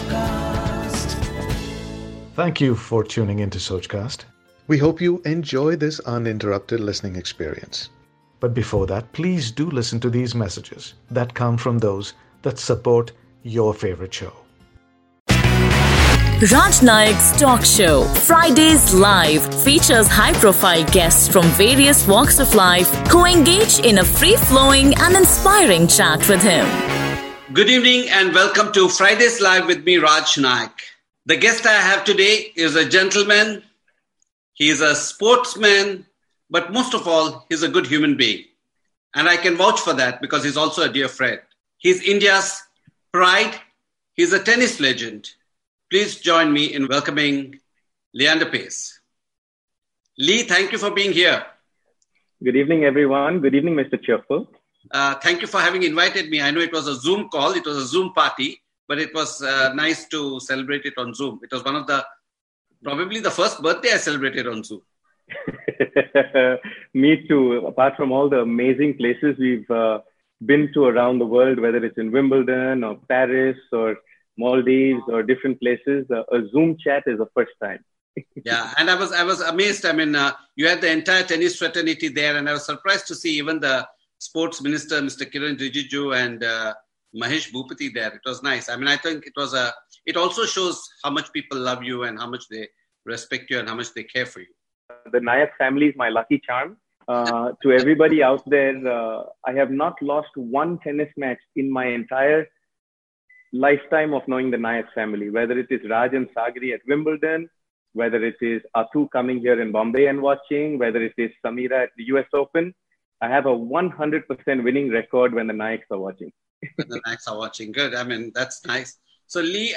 Sochcast. Thank you for tuning into Sochcast. We hope you enjoy this uninterrupted listening experience. But before that, please do listen to these messages that come from those that support your favorite show. Raj Nayak's talk show, Fridays Live, features high-profile guests from various walks of life who engage in a free-flowing and inspiring chat with him. Good evening and welcome to Fridays Live with me, Raj Nayak. The guest I have today is a gentleman, he is a sportsman, but most of all, he's a good human being. And I can vouch for that because he's also a dear friend. He's India's pride, he's a tennis legend. Please join me in welcoming Leander Paes. Lee, thank you for being here. Good evening, everyone. Good evening, Mr. Cheerful. Thank you for having invited me. I know it was a Zoom call. It was a Zoom party, but it was nice to celebrate it on Zoom. It was one of the, probably the first birthday I celebrated on Zoom. Me too. Apart from all the amazing places we've been to around the world, whether it's in Wimbledon or Paris or Maldives or different places, a Zoom chat is the first time. Yeah, and I was amazed. I mean, you had the entire tennis fraternity there, and I was surprised to see even the sports minister, Mr. Kiran Rijiju, and Mahesh Bhupati there. It was nice. I mean, I think it also shows how much people love you and how much they respect you and how much they care for you. The Nayak family is my lucky charm. To everybody out there, I have not lost one tennis match in my entire lifetime of knowing the Nayak family, whether it is Raj and Sagari at Wimbledon, whether it is Athu coming here in Bombay and watching, whether it is Samira at the US Open. I have a 100% winning record when the Nayaks are watching. When the Nayaks are watching, good. I mean, that's nice. So Lee,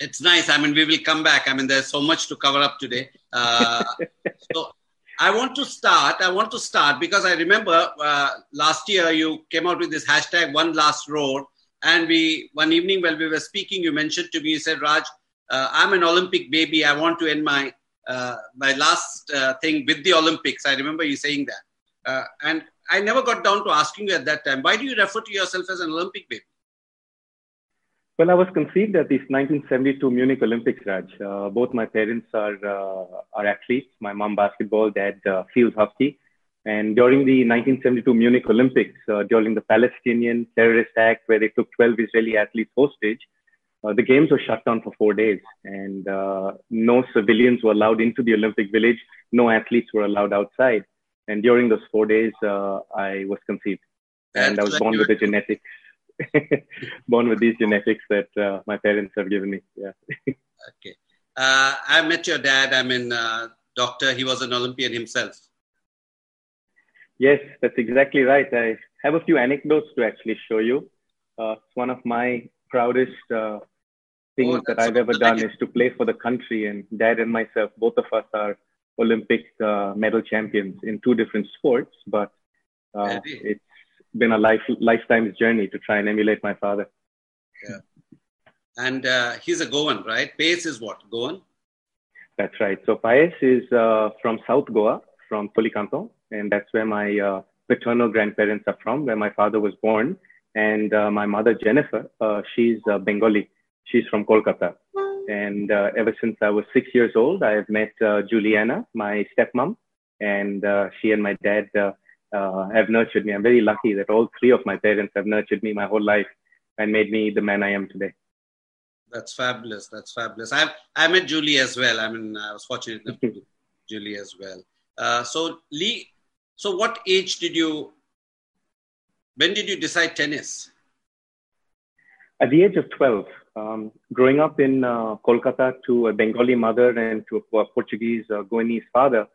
it's nice. I mean, we will come back. I mean, there's so much to cover up today. So I want to start because I remember last year you came out with this hashtag One Last Roar, and one evening while we were speaking, you mentioned to me, you said, Raj, I'm an Olympic baby. I want to end my last thing with the Olympics. I remember you saying that. And I never got down to asking you at that time, why do you refer to yourself as an Olympic baby? Well, I was conceived at this 1972 Munich Olympics, Raj. Both my parents are athletes. My mom basketball, dad field hockey. And during the 1972 Munich Olympics, during the Palestinian terrorist act where they took 12 Israeli athletes hostage, the games were shut down for 4 days. And no civilians were allowed into the Olympic village. No athletes were allowed outside. And during those 4 days, I was conceived. And I was born with the genetics. Born with these genetics that my parents have given me. Yeah. Okay. I met your dad. I mean, doctor, he was an Olympian himself. Yes, that's exactly right. I have a few anecdotes to actually show you. It's one of my proudest things that I've ever done is to play for the country. And dad and myself, both of us are Olympic medal champions in two different sports. But it's been a lifetime's journey to try and emulate my father. Yeah. And he's a Goan, right? Paes is what? Goan? That's right. So Paes is from South Goa, from Polikanton. And that's where my paternal grandparents are from, where my father was born. And my mother, Jennifer, she's Bengali. She's from Kolkata. And ever since I was 6 years old, I have met Juliana, my stepmom. And she and my dad have nurtured me. I'm very lucky that all three of my parents have nurtured me my whole life and made me the man I am today. That's fabulous. That's fabulous. I met Julie as well. I mean, I was fortunate enough to meet Julie as well. So Lee, so what age did you, when did you decide tennis? At the age of 12. Growing up in Kolkata to a Bengali mother and to a Portuguese Goanese father,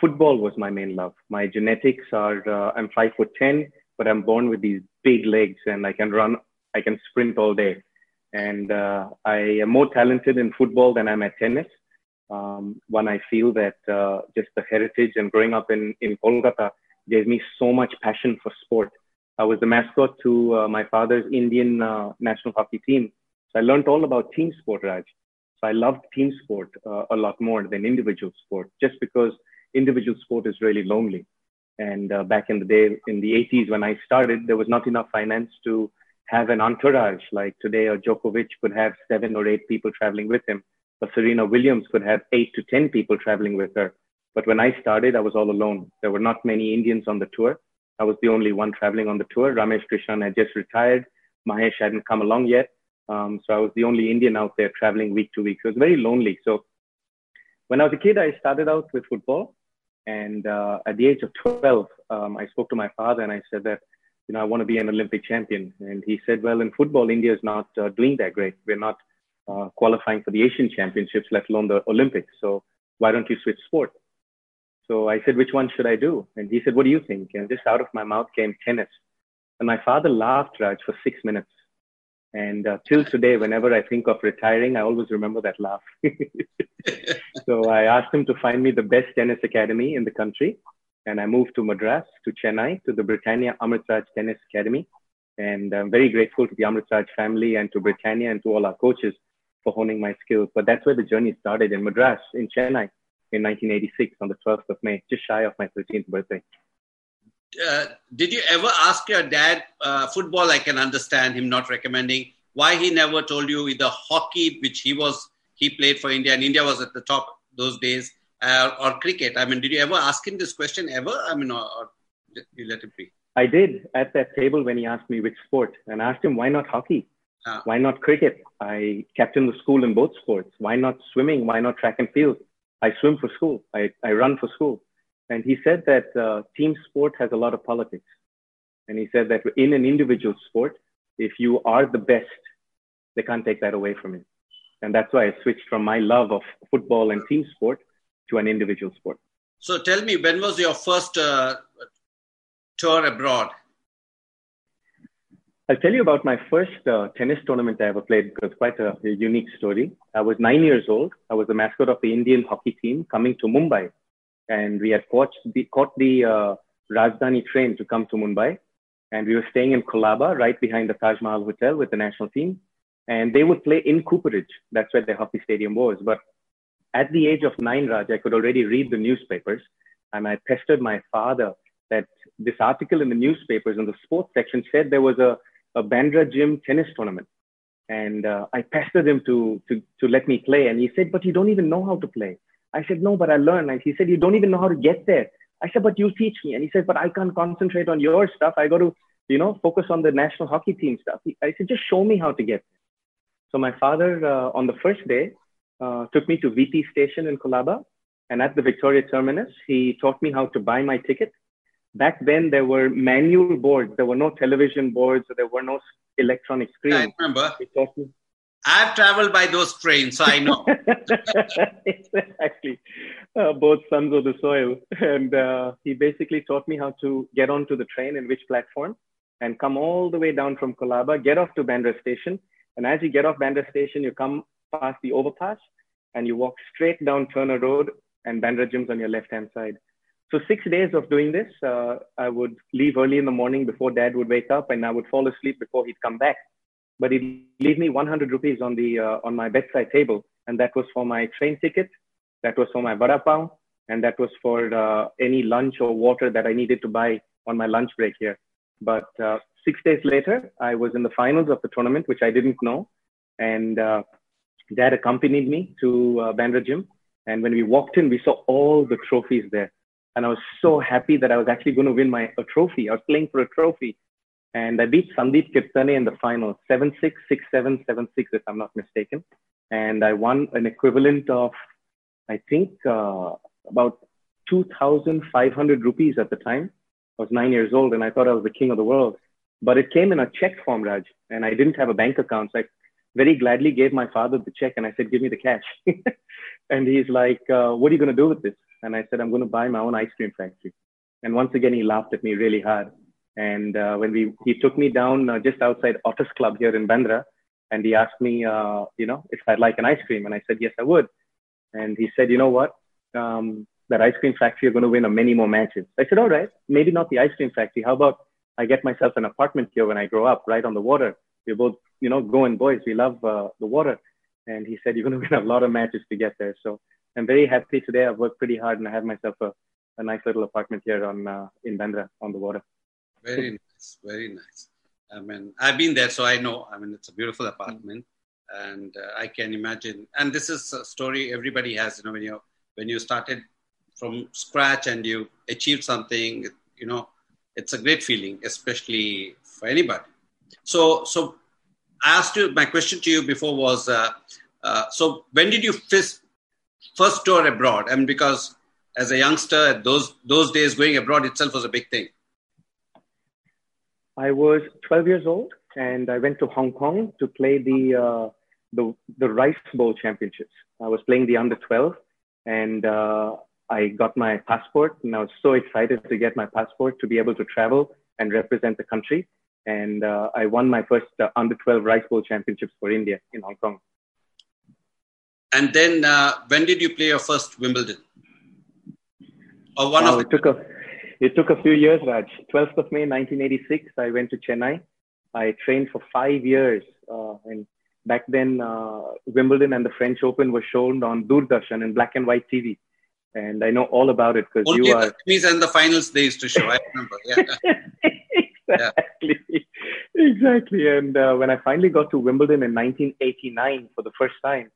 football was my main love. My genetics are, I'm 5'10", but I'm born with these big legs and I can run, I can sprint all day. And I am more talented in football than I'm at tennis. One, I feel that just the heritage and growing up in Kolkata gave me so much passion for sport. I was the mascot to my father's Indian national hockey team. So I learned all about team sport, Raj. So I loved team sport a lot more than individual sport, just because individual sport is really lonely. And back in the day, in the 80s, when I started, there was not enough finance to have an entourage. Like today, a Djokovic could have 7 or 8 people traveling with him. A Serena Williams could have 8 to 10 people traveling with her. But when I started, I was all alone. There were not many Indians on the tour. I was the only one traveling on the tour. Ramesh Krishnan had just retired. Mahesh hadn't come along yet. So I was the only Indian out there traveling week to week. So it was very lonely. So when I was a kid, I started out with football. And at the age of 12, I spoke to my father and I said that, you know, I want to be an Olympic champion. And he said, well, in football, India is not doing that great. We're not qualifying for the Asian Championships, let alone the Olympics. So why don't you switch sport? So I said, which one should I do? And he said, what do you think? And just out of my mouth came tennis. And my father laughed, Raj, for 6 minutes. And till today, whenever I think of retiring, I always remember that laugh. So I asked him to find me the best tennis academy in the country. And I moved to Madras, to Chennai, to the Britannia Amritraj Tennis Academy. And I'm very grateful to the Amritraj family and to Britannia and to all our coaches for honing my skills. But that's where the journey started, in Madras, in Chennai, in 1986, on the 12th of May, just shy of my 13th birthday. Did you ever ask your dad, football, I can understand him not recommending, why he never told you either hockey, which he played for India and India was at the top those days, or cricket? I mean, did you ever ask him this question ever? I mean, or did you let him be? I did at that table when he asked me which sport, and I asked him, why not hockey? Why not cricket? I captained the school in both sports. Why not swimming? Why not track and field? I swim for school. I run for school. And he said that team sport has a lot of politics. And he said that in an individual sport, if you are the best, they can't take that away from you. And that's why I switched from my love of football and team sport to an individual sport. So tell me, when was your first tour abroad? I'll tell you about my first tennis tournament I ever played, because quite a unique story. I was 9 years old. I was the mascot of the Indian hockey team coming to Mumbai. And we had caught the Rajdhani train to come to Mumbai. And we were staying in Kolaba, right behind the Taj Mahal Hotel with the national team. And they would play in Cooperage. That's where their hockey stadium was. But at the age of 9, Raj, I could already read the newspapers. And I pestered my father that this article in the newspapers in the sports section said there was a Bandra gym tennis tournament. And I pestered him to let me play. And he said, but you don't even know how to play. I said, no, but I learned. And he said, you don't even know how to get there. I said, but you teach me. And he said, but I can't concentrate on your stuff. I got to, you know, focus on the national hockey team stuff. I said, just show me how to get there. So my father, on the first day, took me to VT station in Kolaba. And at the Victoria Terminus, he taught me how to buy my ticket. Back then, there were manual boards. There were no television boards. There were no electronic screens. I remember. I've traveled by those trains, so I know. Exactly. Both sons of the soil. And he basically taught me how to get onto the train and which platform, and come all the way down from Kolaba, get off to Bandra Station. And as you get off Bandra Station, you come past the overpass and you walk straight down Turner Road, and Bandra Gym's on your left-hand side. So 6 days of doing this, I would leave early in the morning before Dad would wake up, and I would fall asleep before he'd come back. But he'd leave me 100 rupees on my bedside table. And that was for my train ticket. That was for my vada pav. And that was for any lunch or water that I needed to buy on my lunch break here. But 6 days later, I was in the finals of the tournament, which I didn't know. And Dad accompanied me to Bandra Gym. And when we walked in, we saw all the trophies there. And I was so happy that I was actually going to win a trophy. I was playing for a trophy. And I beat Sandeep Kirtane in the final, 7-6, 6-7, 7-6, if I'm not mistaken. And I won an equivalent of, I think, about 2,500 rupees at the time. I was 9 years old, and I thought I was the king of the world. But it came in a check form, Raj, and I didn't have a bank account. So I very gladly gave my father the check, and I said, give me the cash. And he's like, what are you going to do with this? And I said, I'm going to buy my own ice cream factory. And once again, he laughed at me really hard. And when he took me down just outside Otters Club here in Bandra, and he asked me, you know, if I'd like an ice cream. And I said, yes, I would. And he said, you know what? That ice cream factory are going to win many more matches. I said, all right, maybe not the ice cream factory. How about I get myself an apartment here when I grow up, right on the water? We're both, you know, Goan boys. We love the water. And he said, you're going to win a lot of matches to get there. So I'm very happy today. I've worked pretty hard, and I have myself a nice little apartment here in Bandra on the water. Very nice, very nice. I mean, I've been there, so I know. I mean, it's a beautiful apartment, and I can imagine. And this is a story everybody has. You know, when you started from scratch and you achieved something, you know, it's a great feeling, especially for anybody. So I asked you. My question to you before was, so when did you first tour abroad? I mean, because as a youngster, at those days, going abroad itself was a big thing. I was 12 years old, and I went to Hong Kong to play the Rice Bowl Championships. I was playing the under 12, and I got my passport, and I was so excited to get my passport to be able to travel and represent the country. And I won my first under 12 Rice Bowl Championships for India in Hong Kong. And then, when did you play your first Wimbledon? Or one of the... It took a few years, Raj. 12th of May, 1986, I went to Chennai. I trained for 5 years. And back then, Wimbledon and the French Open were shown on Doordarshan in black and white TV. And I know all about it because you are... Only the semis and the finals they used to show, I remember. Yeah. Exactly. Yeah. Exactly. And when I finally got to Wimbledon in 1989 for the first time,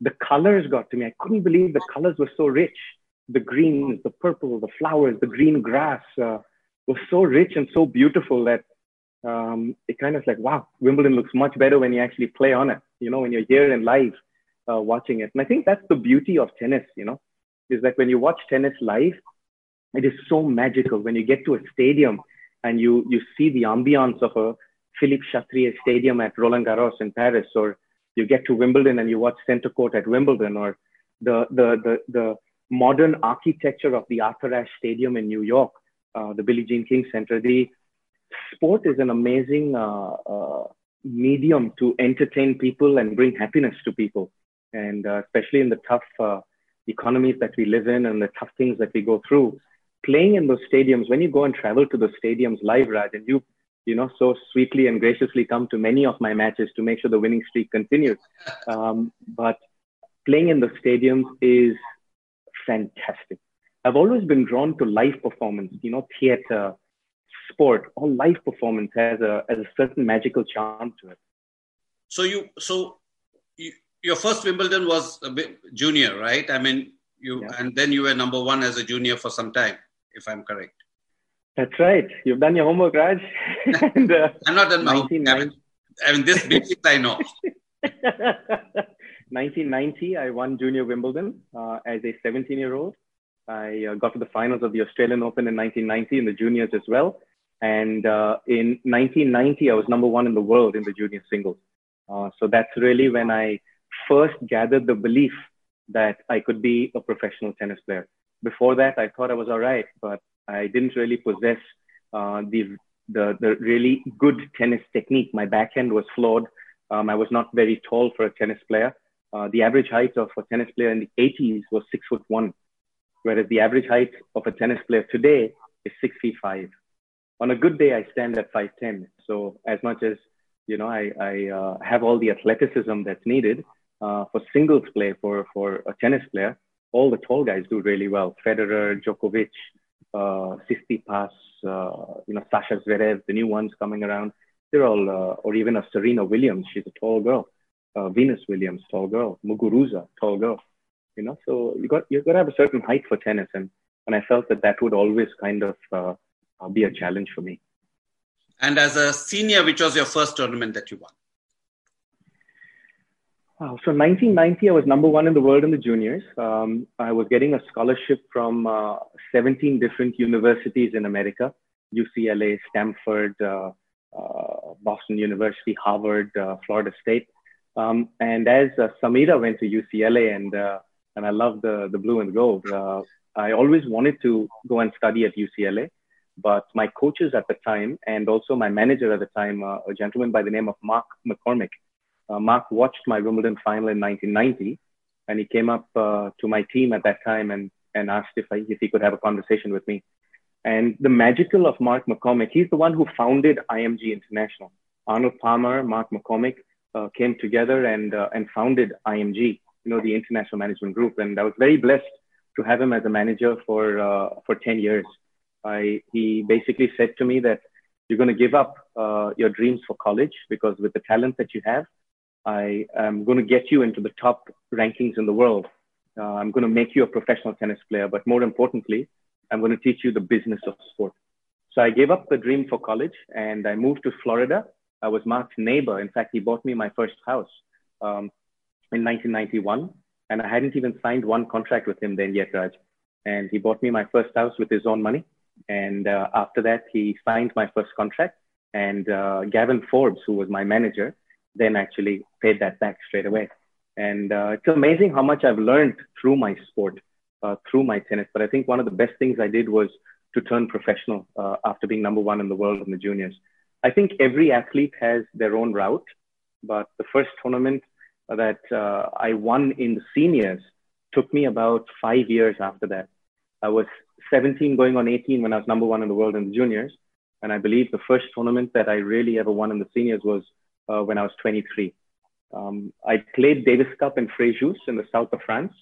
the colors got to me. I couldn't believe the colors were so rich. The greens, the purple, the flowers, the green grass was so rich and so beautiful that it kind of like, wow, Wimbledon looks much better when you actually play on it, you know, when you're here and live watching it. And I think that's the beauty of tennis, you know, is that when you watch tennis live, it is so magical. When you get to a stadium and you see the ambiance of a Philippe Chatrier stadium at Roland Garros in Paris, or you get to Wimbledon and you watch Centre Court at Wimbledon, or the modern architecture of the Arthur Ashe Stadium in New York, the Billie Jean King Center. The sport is an amazing medium to entertain people and bring happiness to people. And especially in the tough economies that we live in and the tough things that we go through, playing in those stadiums, when you go and travel to those stadiums live, Raj, and you know, so sweetly and graciously come to many of my matches to make sure the winning streak continues. But playing in the stadiums is fantastic. I've always been drawn to live performance, you know, theater, sport, all live performance has a certain magical charm to it. So your first Wimbledon was a bit junior, right? I mean, And then you were number one as a junior for some time, if I'm correct. That's right. You've done your homework, Raj. And, I'm not done my homework. I mean, this basics I know. 1990, I won Junior Wimbledon as a 17-year-old. I got to the finals of the Australian Open in 1990 in the juniors as well. And in 1990, I was number one in the world in the junior singles. So that's really when I first gathered the belief that I could be a professional tennis player. Before that, I thought I was all right, but I didn't really possess the really good tennis technique. My backhand was flawed. I was not very tall for a tennis player. The average height of a tennis player in the 80s was 6'1", whereas the average height of a tennis player today is 6'5". On a good day, I stand at 5'10". So as much as, you know, I have all the athleticism that's needed for singles play for a tennis player, all the tall guys do really well. Federer, Djokovic, Tsitsipas, you know, Sasha Zverev, the new ones coming around. They're all, or even a Serena Williams, she's a tall girl. Venus Williams, tall girl. Muguruza, tall girl. You know, so you got to have a certain height for tennis, and I felt that would always kind of be a challenge for me. And as a senior, which was your first tournament that you won? So 1990, I was number one in the world in the juniors. I was getting a scholarship from 17 different universities in America: UCLA, Stanford, Boston University, Harvard, Florida State. And as Samira went to UCLA, and I love the blue and gold, I always wanted to go and study at UCLA. But my coaches at the time, and also my manager at the time, a gentleman by the name of Mark McCormack, Mark watched my Wimbledon final in 1990, and he came up to my team at that time and asked if he could have a conversation with me. And the magical of Mark McCormack, he's the one who founded IMG International. Arnold Palmer, Mark McCormack, came together and founded IMG, you know, the International Management Group. And I was very blessed to have him as a manager for 10 years. He basically said to me that You're going to give up your dreams for college, because with the talent that you have, I am going to get you into the top rankings in the world. I'm going to make you a professional tennis player, but more importantly, I'm going to teach you the business of sport. So I gave up the dream for college and I moved to Florida. I was Mark's neighbor. In fact, he bought me my first house in 1991. And I hadn't even signed one contract with him then yet, Raj. And he bought me my first house with his own money. And after that, he signed my first contract. And Gavin Forbes, who was my manager, then actually paid that back straight away. And it's amazing how much I've learned through my sport, through my tennis. But I think one of the best things I did was to turn professional after being number one in the world in the juniors. I think every athlete has their own route. But the first tournament that I won in the seniors took me about 5 years after that. I was 17 going on 18 when I was number one in the world in the juniors. And I believe the first tournament that I really ever won in the seniors was when I was 23. I played Davis Cup in Fréjus in the south of France.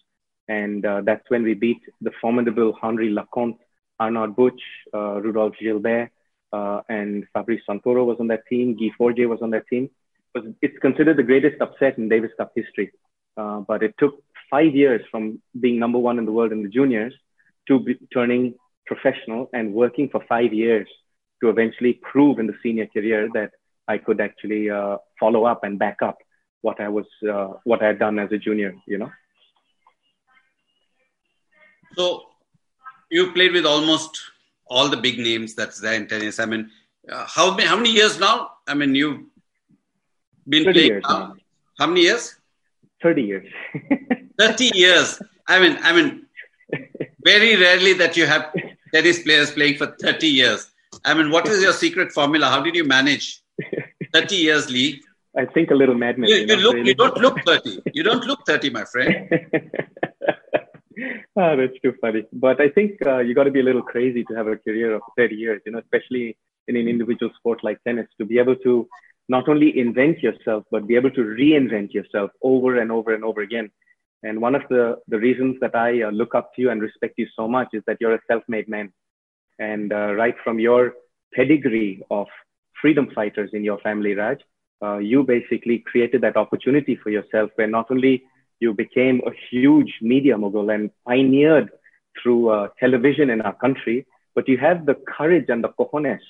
And that's when we beat the formidable Henri Laconte, Arnaud Butch, Rudolf Gilbert, and Fabrice Santoro was on that team. Guy Forget was on that team. It's considered the greatest upset in Davis Cup history. But it took 5 years from being number one in the world in the juniors to be turning professional and working for 5 years to eventually prove in the senior career that I could actually follow up and back up what I had done as a junior, you know. So you played with almost all the big names that's there in tennis. I mean, how many years now? I mean, you've been playing now. How many years? 30 years. 30 years. I mean, very rarely that you have tennis players playing for 30 years. I mean, what is your secret formula? How did you manage 30 years, Lee? I think a little madness. You don't look 30. You don't look 30, my friend. Oh, that's too funny. But I think you got to be a little crazy to have a career of 30 years, you know, especially in an individual sport like tennis, to be able to not only invent yourself, but be able to reinvent yourself over and over and over again. And one of the reasons that I look up to you and respect you so much is that you're a self-made man. And right from your pedigree of freedom fighters in your family, Raj, you basically created that opportunity for yourself where not only you became a huge media mogul and pioneered through television in our country, but you have the courage and the cojones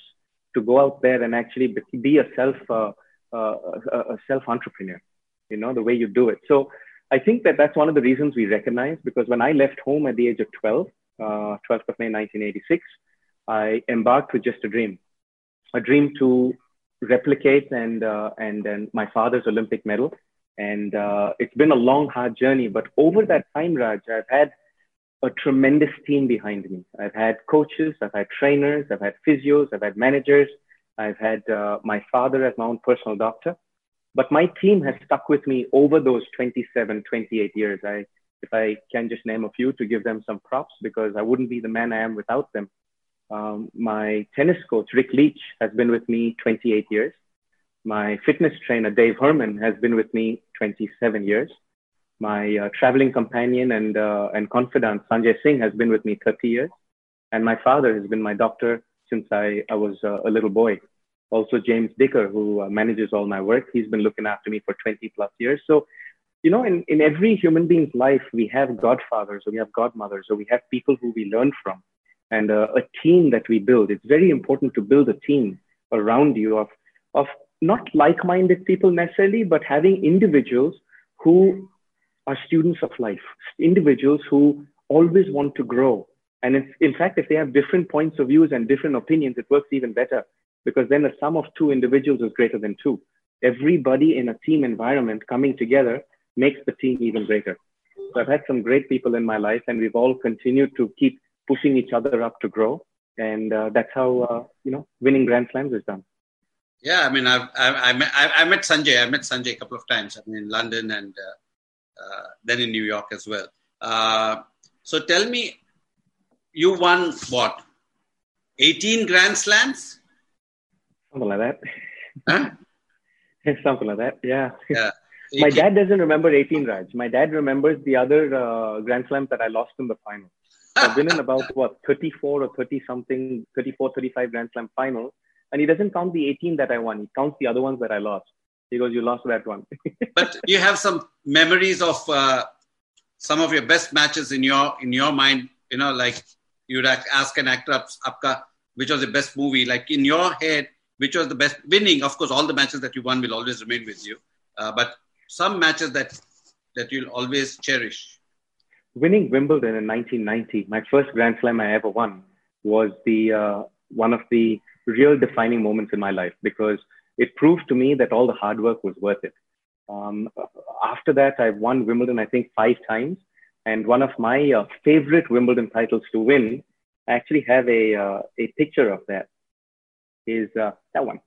to go out there and actually be a self-entrepreneur, you know, the way you do it. So I think that that's one of the reasons we recognize, because when I left home at the age of 12, 12th of May, 1986, I embarked with just a dream to replicate and my father's Olympic medal. And it's been a long, hard journey. But over that time, Raj, I've had a tremendous team behind me. I've had coaches, I've had trainers, I've had physios, I've had managers. I've had my father as my own personal doctor. But my team has stuck with me over those 27, 28 years. If I can just name a few to give them some props, because I wouldn't be the man I am without them. My tennis coach, Rick Leach, has been with me 28 years. My fitness trainer, Dave Herman, has been with me 27 years. My traveling companion and confidant, Sanjay Singh, has been with me 30 years. And my father has been my doctor since I was a little boy. Also, James Dicker, who manages all my work, he's been looking after me for 20 plus years. So, you know, in every human being's life, we have godfathers or we have godmothers or we have people who we learn from and a team that we build. It's very important to build a team around you of not like-minded people necessarily, but having individuals who are students of life, individuals who always want to grow. And in fact, if they have different points of views and different opinions, it works even better, because then the sum of two individuals is greater than two. Everybody in a team environment coming together makes the team even greater. So I've had some great people in my life, and we've all continued to keep pushing each other up to grow. And that's how, you know, winning Grand Slams is done. Yeah, I mean, I met Sanjay a couple of times, I mean, in London and then in New York as well. So tell me, you won what? 18 Grand Slams? Something like that. Huh? Something like that, yeah. Yeah. My dad doesn't remember 18, Raj. My dad remembers the other Grand Slams that I lost in the final. I've been in about, 34 or 30-something, 34, 35 Grand Slam final. And he doesn't count the 18 that I won. He counts the other ones that I lost. He goes, you lost that one. But you have some memories of some of your best matches in your mind. You know, like you'd ask an actor, "Apka, which was the best movie?" Like in your head, which was the best winning? Of course, all the matches that you won will always remain with you. But some matches that you'll always cherish. Winning Wimbledon in 1990, my first Grand Slam I ever won, was the one of the real defining moments in my life, because it proved to me that all the hard work was worth it. After that, I won Wimbledon, I think, 5 times. And one of my favorite Wimbledon titles to win, I actually have a picture of that. Is that one.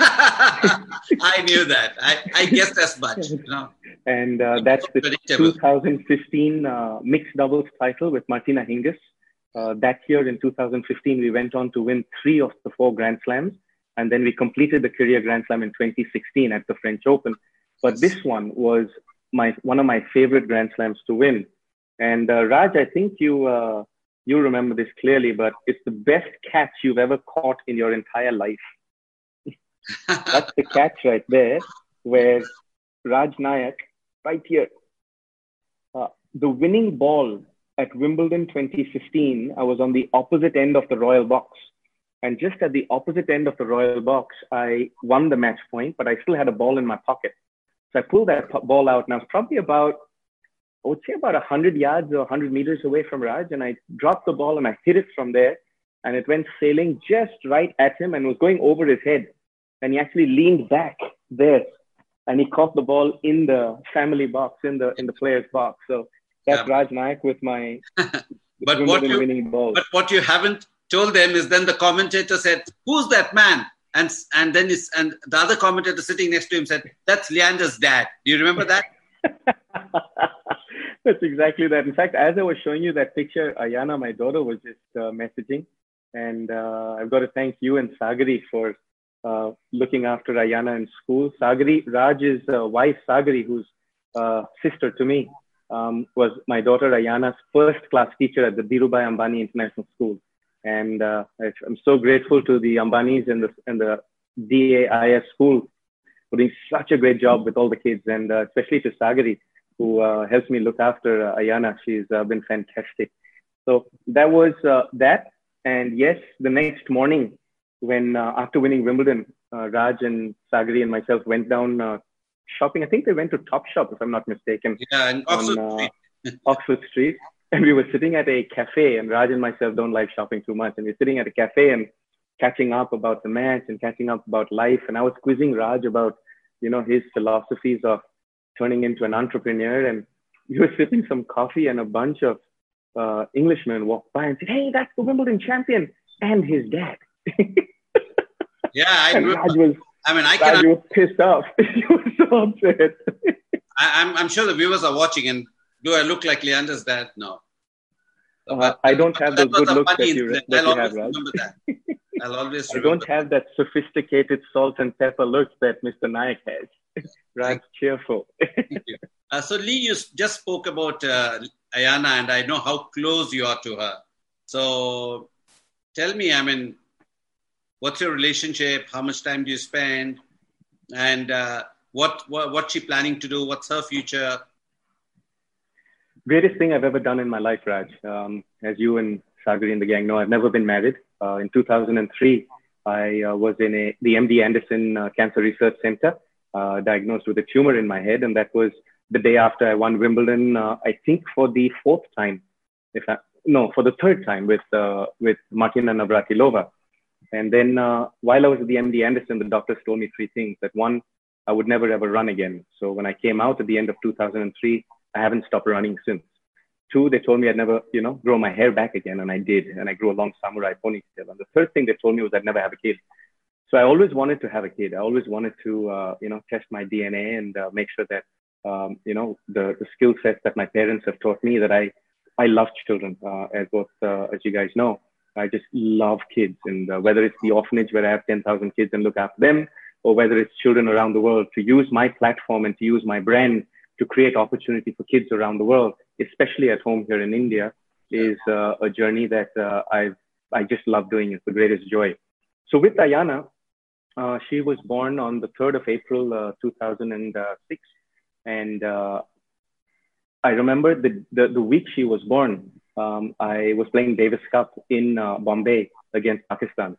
I knew that. I guessed as much. You know? And that's the 2015 mixed doubles title with Martina Hingis. That year in 2015, we went on to win 3 of the 4 Grand Slams. And then we completed the career Grand Slam in 2016 at the French Open. But this one was one of my favorite Grand Slams to win. And Raj, I think you remember this clearly, but it's the best catch you've ever caught in your entire life. That's the catch right there, where Raj Nayak, right here, the winning ball at Wimbledon 2015, I was on the opposite end of the royal box. And just at the opposite end of the royal box, I won the match point, but I still had a ball in my pocket. So I pulled that ball out, and I was probably about, I would say about 100 yards or 100 meters away from Raj, and I dropped the ball and I hit it from there, and it went sailing just right at him and was going over his head. And he actually leaned back there, and he caught the ball in the family box, in the player's box. So that's Raj Nayak with my winning ball. But what you haven't told them is, then the commentator said, "Who's that man?" And then the other commentator sitting next to him said, "That's Leander's dad." Do you remember that? That's exactly that. In fact, as I was showing you that picture, Ayana, my daughter, was just messaging, and I've got to thank you and Sagari for looking after Ayana in school. Sagari, Raj's wife Sagari, who's sister to me, was my daughter Ayana's first class teacher at the Dhirubhai Ambani International School. And I'm so grateful to the Ambanis and the DAIS school for doing such a great job with all the kids, and especially to Sagari, who helps me look after Ayana. She's been fantastic. So that was that. And yes, the next morning, when after winning Wimbledon, Raj and Sagari and myself went down shopping. I think they went to Topshop, if I'm not mistaken. Yeah, and Oxford Street. And we were sitting at a cafe, and Raj and myself don't like shopping too much. And we're sitting at a cafe and catching up about the match and catching up about life. And I was quizzing Raj about, his philosophies of turning into an entrepreneur. And we were sipping some coffee, and a bunch of Englishmen walked by and said, "Hey, that's the Wimbledon champion and his dad." Yeah, I remember. Raj was pissed off. He was so upset. I'm sure the viewers are watching, and do I look like Leander's dad? No. I don't have those good looks that you have, Raj. I don't have that sophisticated salt and pepper look that Mr. Nayak has. Raj, cheerful. Thank you. So Lee, you just spoke about Ayana, and I know how close you are to her. So tell me, what's your relationship? How much time do you spend? And what's she planning to do? What's her future? Greatest thing I've ever done in my life, Raj. As you and Sagari and the gang know, I've never been married. In 2003, I was in the MD Anderson Cancer Research Center, diagnosed with a tumor in my head. And that was the day after I won Wimbledon, I think for the third time with Martina Navratilova. And then while I was at the MD Anderson, the doctors told me 3 things. That one, I would never ever run again. So when I came out at the end of 2003, I haven't stopped running since. 2, they told me I'd never, grow my hair back again. And I did. And I grew a long samurai ponytail. And the third thing they told me was I'd never have a kid. So I always wanted to have a kid. I always wanted to, test my DNA and make sure that, the skill sets that my parents have taught me, that I love children, as you guys know. I just love kids. And whether it's the orphanage where I have 10,000 kids and look after them, or whether it's children around the world, to use my platform and to use my brand to create opportunity for kids around the world, especially at home here in India, is a journey that I just love doing. It's the greatest joy. So with Ayana, she was born on the 3rd of April, 2006. And I remember the week she was born, I was playing Davis Cup in Bombay against Pakistan.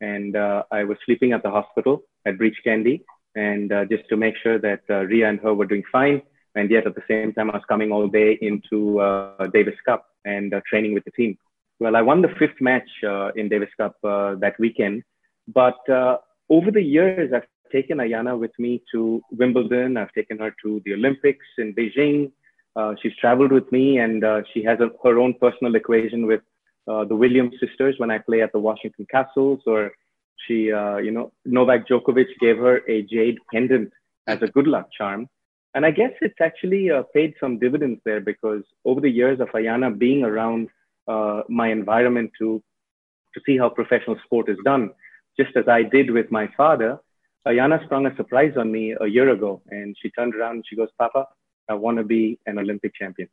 And I was sleeping at the hospital at Breach Candy. And just to make sure that Rhea and her were doing fine. And yet at the same time, I was coming all day into Davis Cup and training with the team. Well, I won the fifth match in Davis Cup that weekend. But over the years, I've taken Ayana with me to Wimbledon. I've taken her to the Olympics in Beijing. She's traveled with me, and she has her own personal equation with the Williams sisters when I play at the Washington Castles, or she, Novak Djokovic gave her a jade pendant as a good luck charm. And I guess it's actually paid some dividends there, because over the years of Ayana being around my environment to see how professional sport is done, just as I did with my father, Ayana sprung a surprise on me a year ago, and she turned around and she goes, "Papa, I want to be an Olympic champion."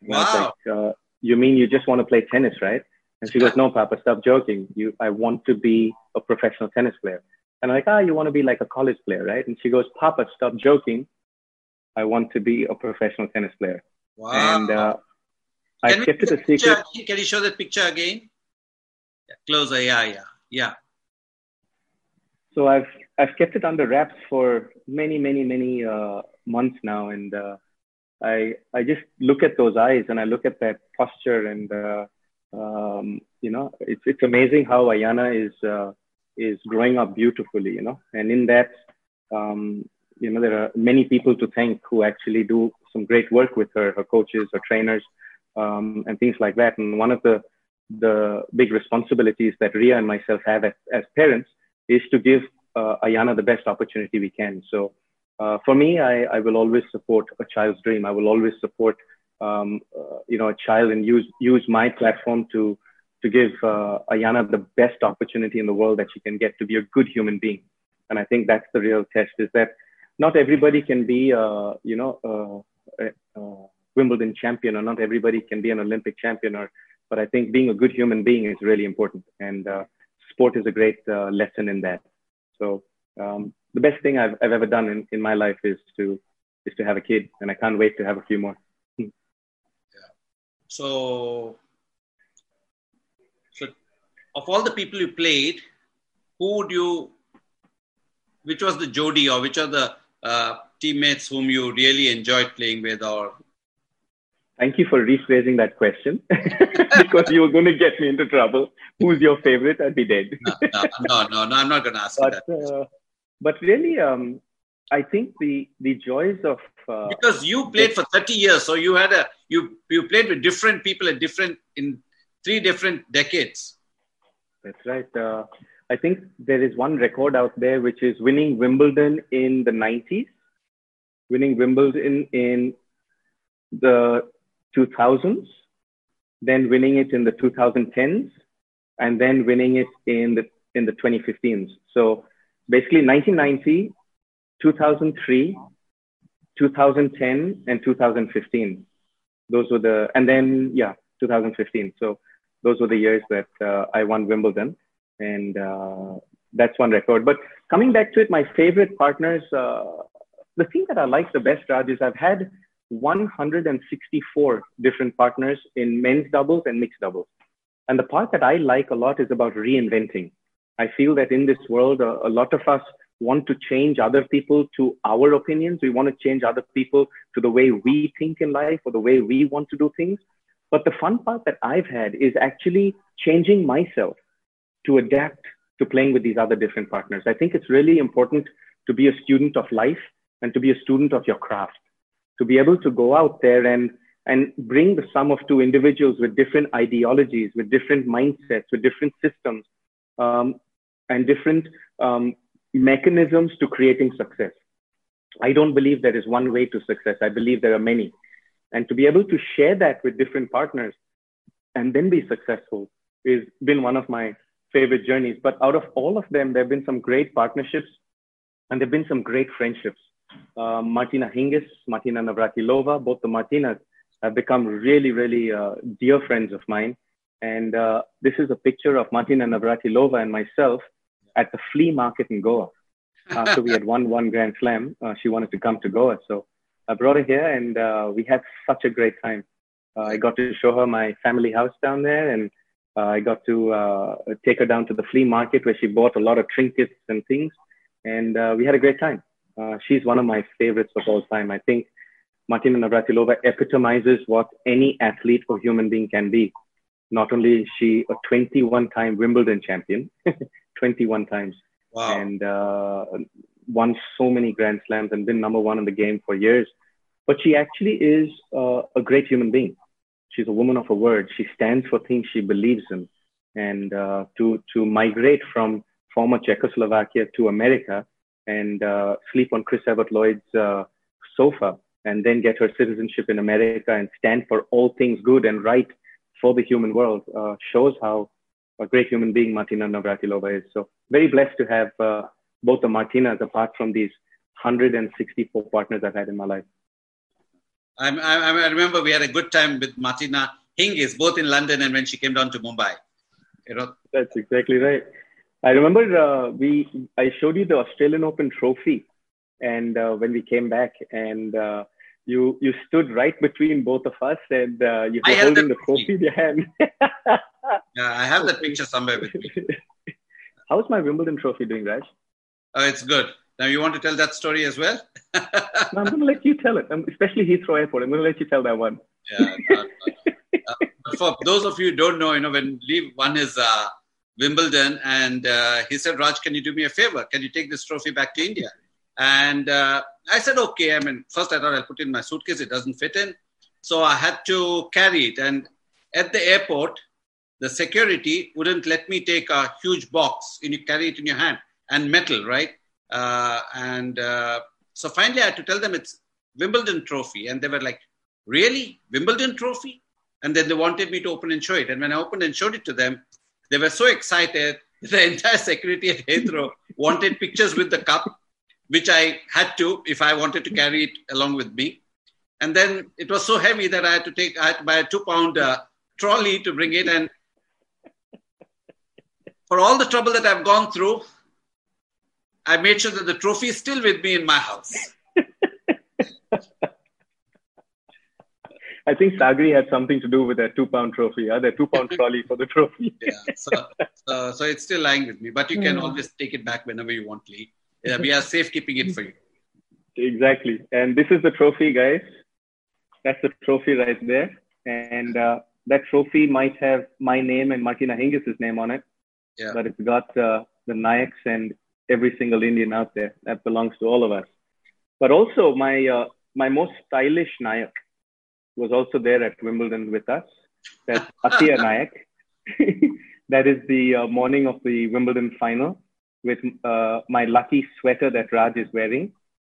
And wow. I was like, you mean you just want to play tennis, right? And she goes, "No, Papa, stop joking. I want to be a professional tennis player." And I'm like, "You want to be like a college player, right?" And she goes, "Papa, stop joking. I want to be a professional tennis player." Wow. And I kept it a secret. Can you show that picture again? Yeah, closer, yeah. So I've kept it under wraps for many months now, and I just look at those eyes and I look at that posture, and it's amazing how Ayana is growing up beautifully, and in that there are many people to thank who actually do some great work with her coaches, her trainers, and things like that. And one of the big responsibilities that Rhea and myself have as parents is to give Ayana the best opportunity we can. So for me, I will always support a child's dream. I will always support a child, and use my platform to give Ayana the best opportunity in the world that she can get to be a good human being. And I think that's the real test, is that not everybody can be a Wimbledon champion, or not everybody can be an Olympic champion. But I think being a good human being is really important, and sport is a great lesson in that. So the best thing I've ever done in my life is to have a kid, and I can't wait to have a few more. Yeah. So of all the people you played, which was the jodi, or which are the teammates whom you really enjoyed playing with? Or thank you for rephrasing that question, because you were going to get me into trouble. Who's your favorite? I'd be dead. No, I'm not going to ask you that. But really, I think the joys of because you played for 30 years, so you had you played with different people at in three different decades. That's right. I think there is one record out there, which is winning Wimbledon in the 90s, winning Wimbledon in the 2000s, then winning it in the 2010s, and then winning it in the 2015s. So basically 1990, 2003, 2010, and 2015. Those were and then 2015. So those were the years that I won Wimbledon, and that's one record. But coming back to it, my favorite partners, the thing that I like the best, Raj, is I've had 164 different partners in men's doubles and mixed doubles. And the part that I like a lot is about reinventing. I feel that in this world, a lot of us want to change other people to our opinions. We want to change other people to the way we think in life, or the way we want to do things. But the fun part that I've had is actually changing myself to adapt to playing with these other different partners. I think it's really important to be a student of life and to be a student of your craft, to be able to go out there and bring the sum of two individuals with different ideologies, with different mindsets, with different systems, and different mechanisms to creating success. I don't believe there is one way to success. I believe there are many. And to be able to share that with different partners and then be successful has been one of my favorite journeys. But out of all of them, there have been some great partnerships, and there have been some great friendships. Martina Hingis, Martina Navratilova, both the Martinas have become really, really dear friends of mine. And this is a picture of Martina Navratilova and myself at the flea market in Goa. After we had won one Grand Slam, she wanted to come to Goa. So I brought her here and we had such a great time. I got to show her my family house down there, and I got to take her down to the flea market where she bought a lot of trinkets and things. And we had a great time. She's one of my favorites of all time. I think Martina Navratilova epitomizes what any athlete or human being can be. Not only is she a 21-time Wimbledon champion, 21 times. Wow. And won so many Grand Slams and been number one in the game for years. But she actually is a great human being. She's a woman of her word. She stands for things she believes in. And to migrate from former Czechoslovakia to America and sleep on Chris Evert Lloyd's sofa and then get her citizenship in America and stand for all things good and right for the human world shows how a great human being Martina Navratilova is. So very blessed to have both the Martinas apart from these 164 partners I've had in my life. I remember we had a good time with Martina Hingis, both in London and when she came down to Mumbai. You know? That's exactly right. I remember I showed you the Australian Open trophy and when we came back and you stood right between both of us and you were holding the trophy in your hand. Yeah, I have that picture somewhere with me. How's my Wimbledon trophy doing, Raj? Oh, it's good. Now, you want to tell that story as well? No, I'm going to let you tell it, especially Heathrow Airport. I'm going to let you tell that one. Yeah. For those of you who don't know, when Lee won his Wimbledon and he said, Raj, can you do me a favor? Can you take this trophy back to India? And I said, okay. First I thought I'll put it in my suitcase. It doesn't fit in. So I had to carry it. And at the airport, the security wouldn't let me take a huge box and you carry it in your hand and metal, right? So finally I had to tell them it's Wimbledon trophy. And they were like, really? Wimbledon trophy? And then they wanted me to open and show it. And when I opened and showed it to them, they were so excited. The entire security at Heathrow wanted pictures with the cup, which I had to, if I wanted to carry it along with me. And then it was so heavy that I had to buy a 2-pound trolley to bring it. And for all the trouble that I've gone through, I made sure that the trophy is still with me in my house. I think Sagari had something to do with that 2-pound trophy, the 2-pound trolley for the trophy. Yeah, so it's still lying with me, but you can always take it back whenever you want, Lee. Yeah, we are safekeeping it for you. Exactly. And this is the trophy, guys. That's the trophy right there. And that trophy might have my name and Martina Hingis' name on it. Yeah. But it's got the Nayaks and every single Indian out there. That belongs to all of us. But also my most stylish Nayak was also there at Wimbledon with us. That's Athiya Nayak. That is the morning of the Wimbledon final with my lucky sweater that Raj is wearing,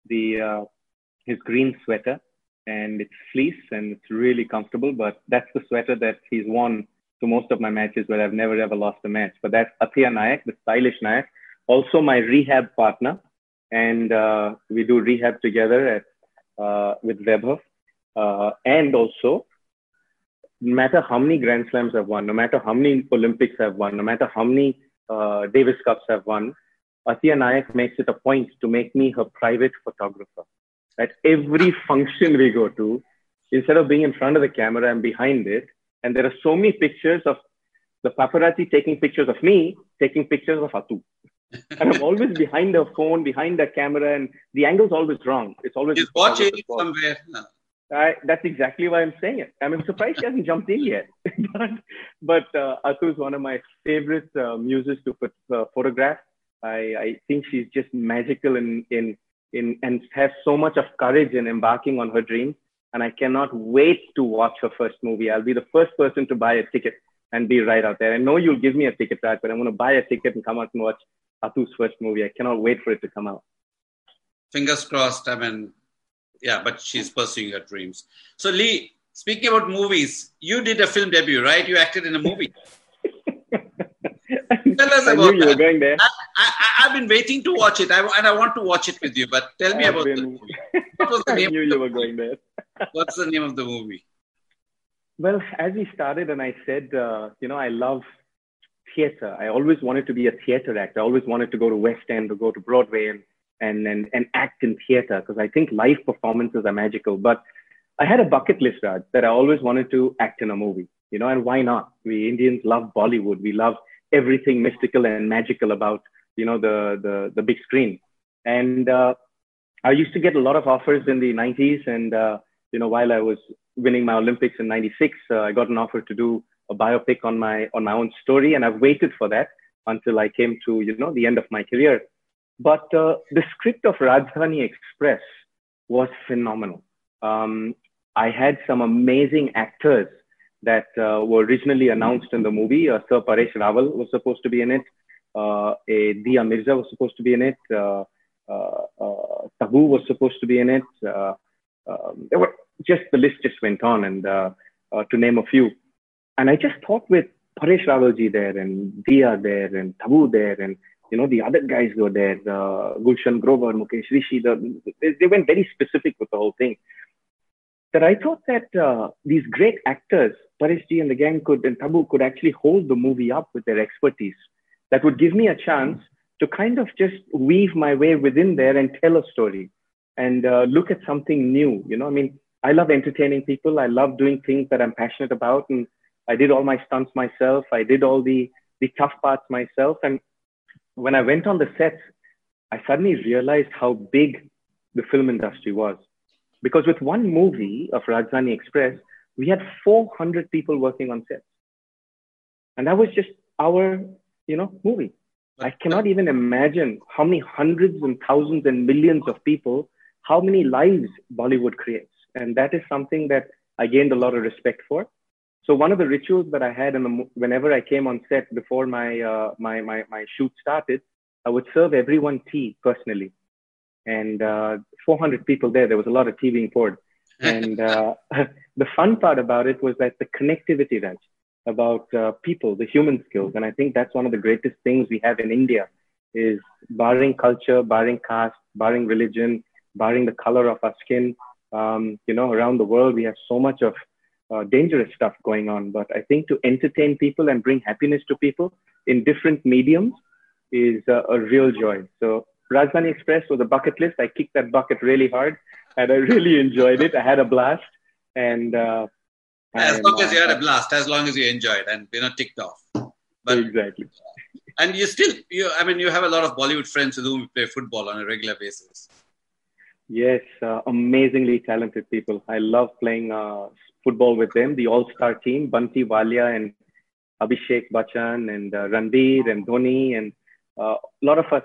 his green sweater. And it's fleece and it's really comfortable. But that's the sweater that he's worn to most of my matches where I've never ever lost a match. But that's Athiya Nayak, the stylish Nayak. Also my rehab partner, and we do rehab together with Vaibhav. And also, no matter how many Grand Slams I've won, no matter how many Olympics I've won, no matter how many Davis Cups I've won, Athiya Nayak makes it a point to make me her private photographer. At every function we go to, instead of being in front of the camera, I'm behind it. And there are so many pictures of the paparazzi taking pictures of me, taking pictures of Atu. And I'm always behind the phone, behind the camera, and the angle's always wrong. It's always watching somewhere. That's exactly why I'm saying it. I'm surprised she hasn't jumped in yet. But Atu is one of my favorite muses to photograph. I think she's just magical and has so much of courage in embarking on her dreams. And I cannot wait to watch her first movie. I'll be the first person to buy a ticket and be right out there. I know you'll give me a ticket, Raj, but I'm going to buy a ticket and come out and watch Atu's first movie. I cannot wait for it to come out. Fingers crossed. But she's pursuing her dreams. So Lee, speaking about movies, you did a film debut, right? You acted in a movie. Tell us about that. Were going there. I've been waiting to watch it, and I want to watch it with you, but tell me about the movie. What was the name of the movie? What's the name of the movie? Well, as we started and I said, I love theater. I always wanted to be a theater actor. I always wanted to go to West End or go to Broadway and act in theater, because I think live performances are magical. But I had a bucket list, Raj, that I always wanted to act in a movie, you know, and why not? We Indians love Bollywood. We love everything mystical and magical about, you know, the big screen. And I used to get a lot of offers in the 90s. And, you know, while I was winning my Olympics in 96, I got an offer to do a biopic on my own story. And I've waited for that until I came to, you know, the end of my career. But the script of Rajdhani Express was phenomenal. I had some amazing actors that were originally announced in the movie. Sir Paresh Rawal was supposed to be in it. Diya Mirza was supposed to be in it. Tabu was supposed to be in it. There were the list just went on, and to name a few. And I just thought, with Paresh Rawalji there and Diya there and Tabu there and, you know, the other guys were there, Gulshan Grover, Mukesh Rishi, they went very specific with the whole thing. That I thought that these great actors, Pareshji and the gang and Tabu, could actually hold the movie up with their expertise. That would give me a chance to kind of just weave my way within there and tell a story and look at something new. You know, I mean, I love entertaining people. I love doing things that I'm passionate about. And I did all my stunts myself. I did all the tough parts myself. And when I went on the sets, I suddenly realized how big the film industry was. Because with one movie of Rajdhani Express, we had 400 people working on sets. And that was just our, you know, movie. I cannot even imagine how many hundreds and thousands and millions of people, how many lives Bollywood creates. And that is something that I gained a lot of respect for. So one of the rituals that I had whenever I came on set before my shoot started, I would serve everyone tea personally. And 400 people there was a lot of tea being poured. And the fun part about it was that the connectivity, Raj, about people, the human skills. And I think that's one of the greatest things we have in India, is barring culture, barring caste, barring religion, barring the color of our skin. You know, around the world, we have so much of dangerous stuff going on. But I think to entertain people and bring happiness to people in different mediums is a real joy. So Rajdhani Express was a bucket list. I kicked that bucket really hard and I really enjoyed it. I had a blast. And as long as you had a blast, as long as you enjoyed and, you know, ticked off. But, exactly. And you still, I mean, you have a lot of Bollywood friends with whom you play football on a regular basis. Yes, amazingly talented people. I love playing football with them. The all-star team, Bunty Walia and Abhishek Bachchan and Ranbir and Dhoni, and a lot of us,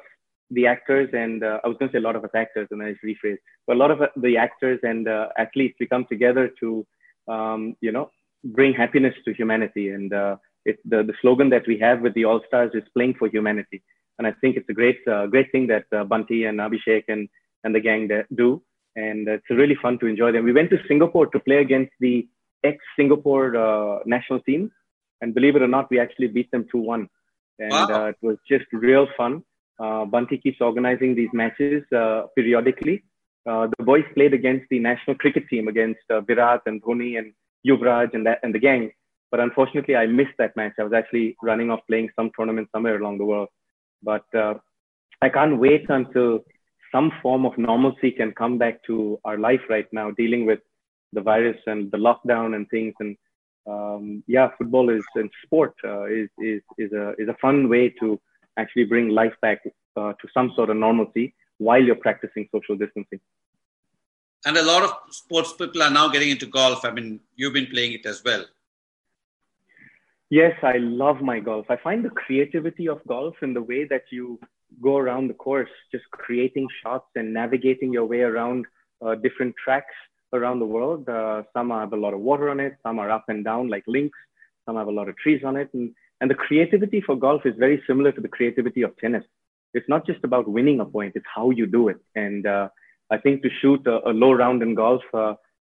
the actors, and I was going to say a lot of us actors, and I just rephrased. But a lot of the actors and athletes, we come together to, you know, bring happiness to humanity. And the slogan that we have with the all-stars is playing for humanity. And I think it's a great thing that Bunty and Abhishek and the gang there do. And it's really fun to enjoy them. We went to Singapore to play against the ex-Singapore national team. And believe it or not, we actually beat them 2-1. And wow. It was just real fun. Bunty keeps organizing these matches periodically. The boys played against the national cricket team, against Virat and Dhoni and Yuvraj and the gang. But unfortunately, I missed that match. I was actually running off playing some tournament somewhere along the world. But I can't wait until some form of normalcy can come back to our life right now, dealing with the virus and the lockdown and things. And yeah, football is a fun way to actually bring life back to some sort of normalcy while you're practicing social distancing. And a lot of sports people are now getting into golf. I mean, you've been playing it as well. Yes, I love my golf. I find the creativity of golf in the way that you go around the course, just creating shots and navigating your way around different tracks around the world. Some have a lot of water on it. Some are up and down like links. Some have a lot of trees on it. And the creativity for golf is very similar to the creativity of tennis. It's not just about winning a point. It's how you do it. And I think to shoot a low round in golf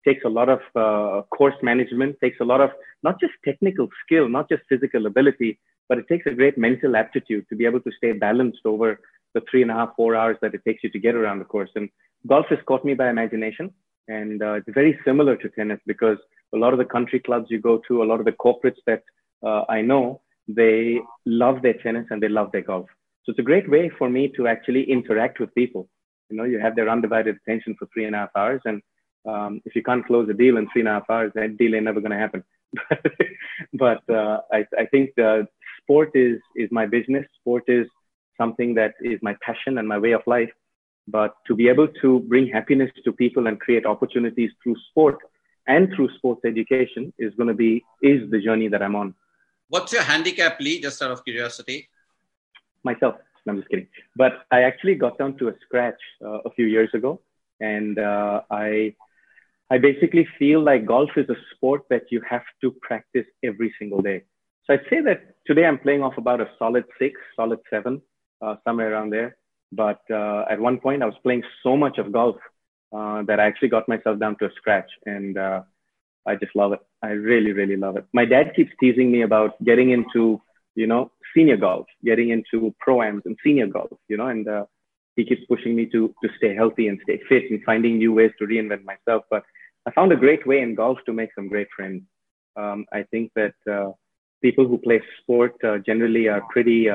takes a lot of course management, takes a lot of not just technical skill, not just physical ability, but it takes a great mental aptitude to be able to stay balanced over the 3.5-4 hours that it takes you to get around the course. And golf has caught me by imagination. And it's very similar to tennis, because a lot of the country clubs you go to, a lot of the corporates that I know, They love their tennis and they love their golf. So it's a great way for me to actually interact with people. You know, you have their undivided attention for 3.5 hours. And if you can't close a deal in 3.5 hours, that deal ain't never going to happen. but I think the sport is my business. Sport is something that is my passion and my way of life. But to be able to bring happiness to people and create opportunities through sport and through sports education is going to be, is the journey that I'm on. What's your handicap, Lee, just out of curiosity? Myself. No, I'm just kidding. But I actually got down to a scratch a few years ago. And I basically feel like golf is a sport that you have to practice every single day. So I'd say that today I'm playing off about a solid 6, solid 7, somewhere around there. But at one point I was playing so much of golf that I actually got myself down to a scratch. And I just love it. I really, really love it. My dad keeps teasing me about getting into, you know, senior golf, getting into pro-ams and senior golf, you know, and he keeps pushing me to stay healthy and stay fit and finding new ways to reinvent myself. But I found a great way in golf to make some great friends. I think that people who play sport generally are pretty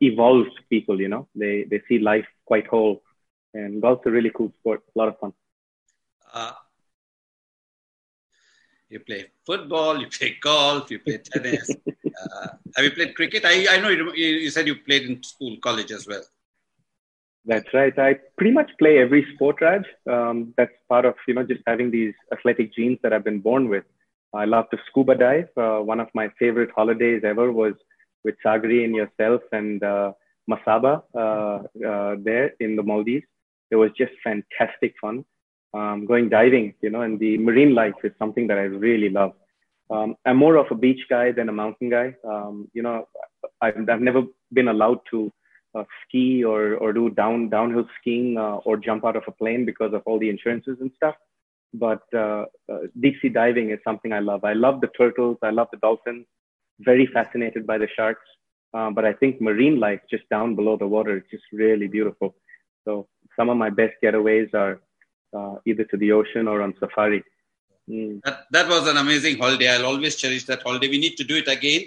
evolved people, you know. They see life quite whole. And golf's a really cool sport, a lot of fun. You play football, you play golf, you play tennis. Have you played cricket? I know you said you played in school, college as well. That's right. I pretty much play every sport, Raj. That's part of, you know, just having these athletic genes that I've been born with. I love to scuba dive. One of my favorite holidays ever was with Sagari and yourself and Masaba there in the Maldives. It was just fantastic fun. Going diving, you know, and the marine life is something that I really love. I'm more of a beach guy than a mountain guy. You know, I've never been allowed to ski or do downhill skiing or jump out of a plane because of all the insurances and stuff. But deep sea diving is something I love. I love the turtles. I love the dolphins. Very fascinated by the sharks. But I think marine life just down below the water, it's just really beautiful. So some of my best getaways are either to the ocean or on safari. Mm. That was an amazing holiday. I'll always cherish that holiday. We need to do it again.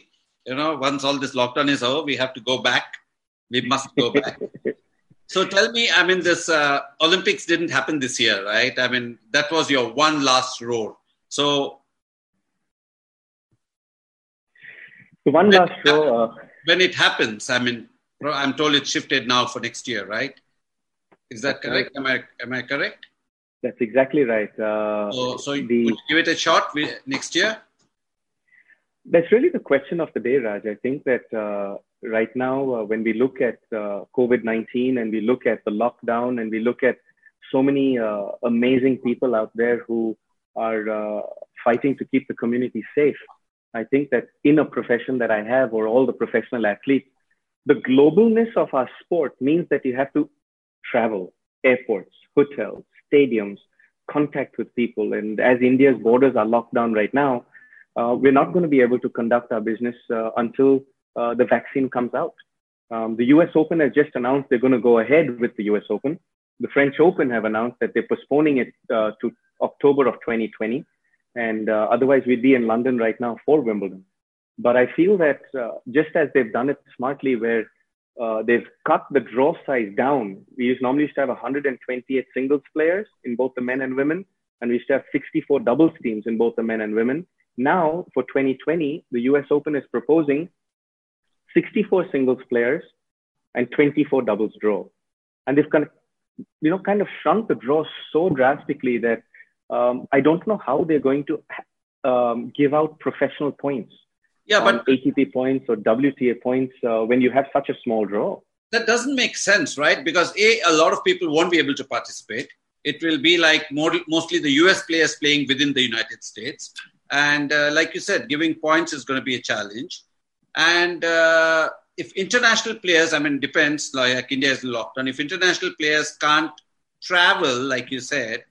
You know, once all this lockdown is over, we have to go back. We must go back. So tell me, I mean, this Olympics didn't happen this year, right? I mean, that was your one last roar. So the one last roar. When it happens, I mean, I'm told it's shifted now for next year, right? Is that correct? Am I correct? That's exactly right. So would you give it a shot next year? That's really the question of the day, Raj. I think that right now, when we look at COVID-19 and we look at the lockdown and we look at so many amazing people out there who are fighting to keep the community safe, I think that in a profession that I have or all the professional athletes, the globalness of our sport means that you have to travel, airports, hotels, stadiums, contact with people. And as India's borders are locked down right now, we're not going to be able to conduct our business until the vaccine comes out. The US Open has just announced they're going to go ahead with the US Open. The French Open have announced that they're postponing it to October of 2020. And otherwise, we'd be in London right now for Wimbledon. But I feel that just as they've done it smartly, where they've cut the draw size down. We normally used to have 128 singles players in both the men and women, and we used to have 64 doubles teams in both the men and women. Now, for 2020, the US Open is proposing 64 singles players and 24 doubles draw. And they've kind of shrunk the draw so drastically that I don't know how they're going to give out professional points. Yeah, but ATP points or WTA points when you have such a small draw. That doesn't make sense, right? Because a lot of people won't be able to participate. It will be like mostly the US players playing within the United States. And like you said, giving points is going to be a challenge. And if international players, I mean, depends, like India is locked down. If international players can't travel, like you said,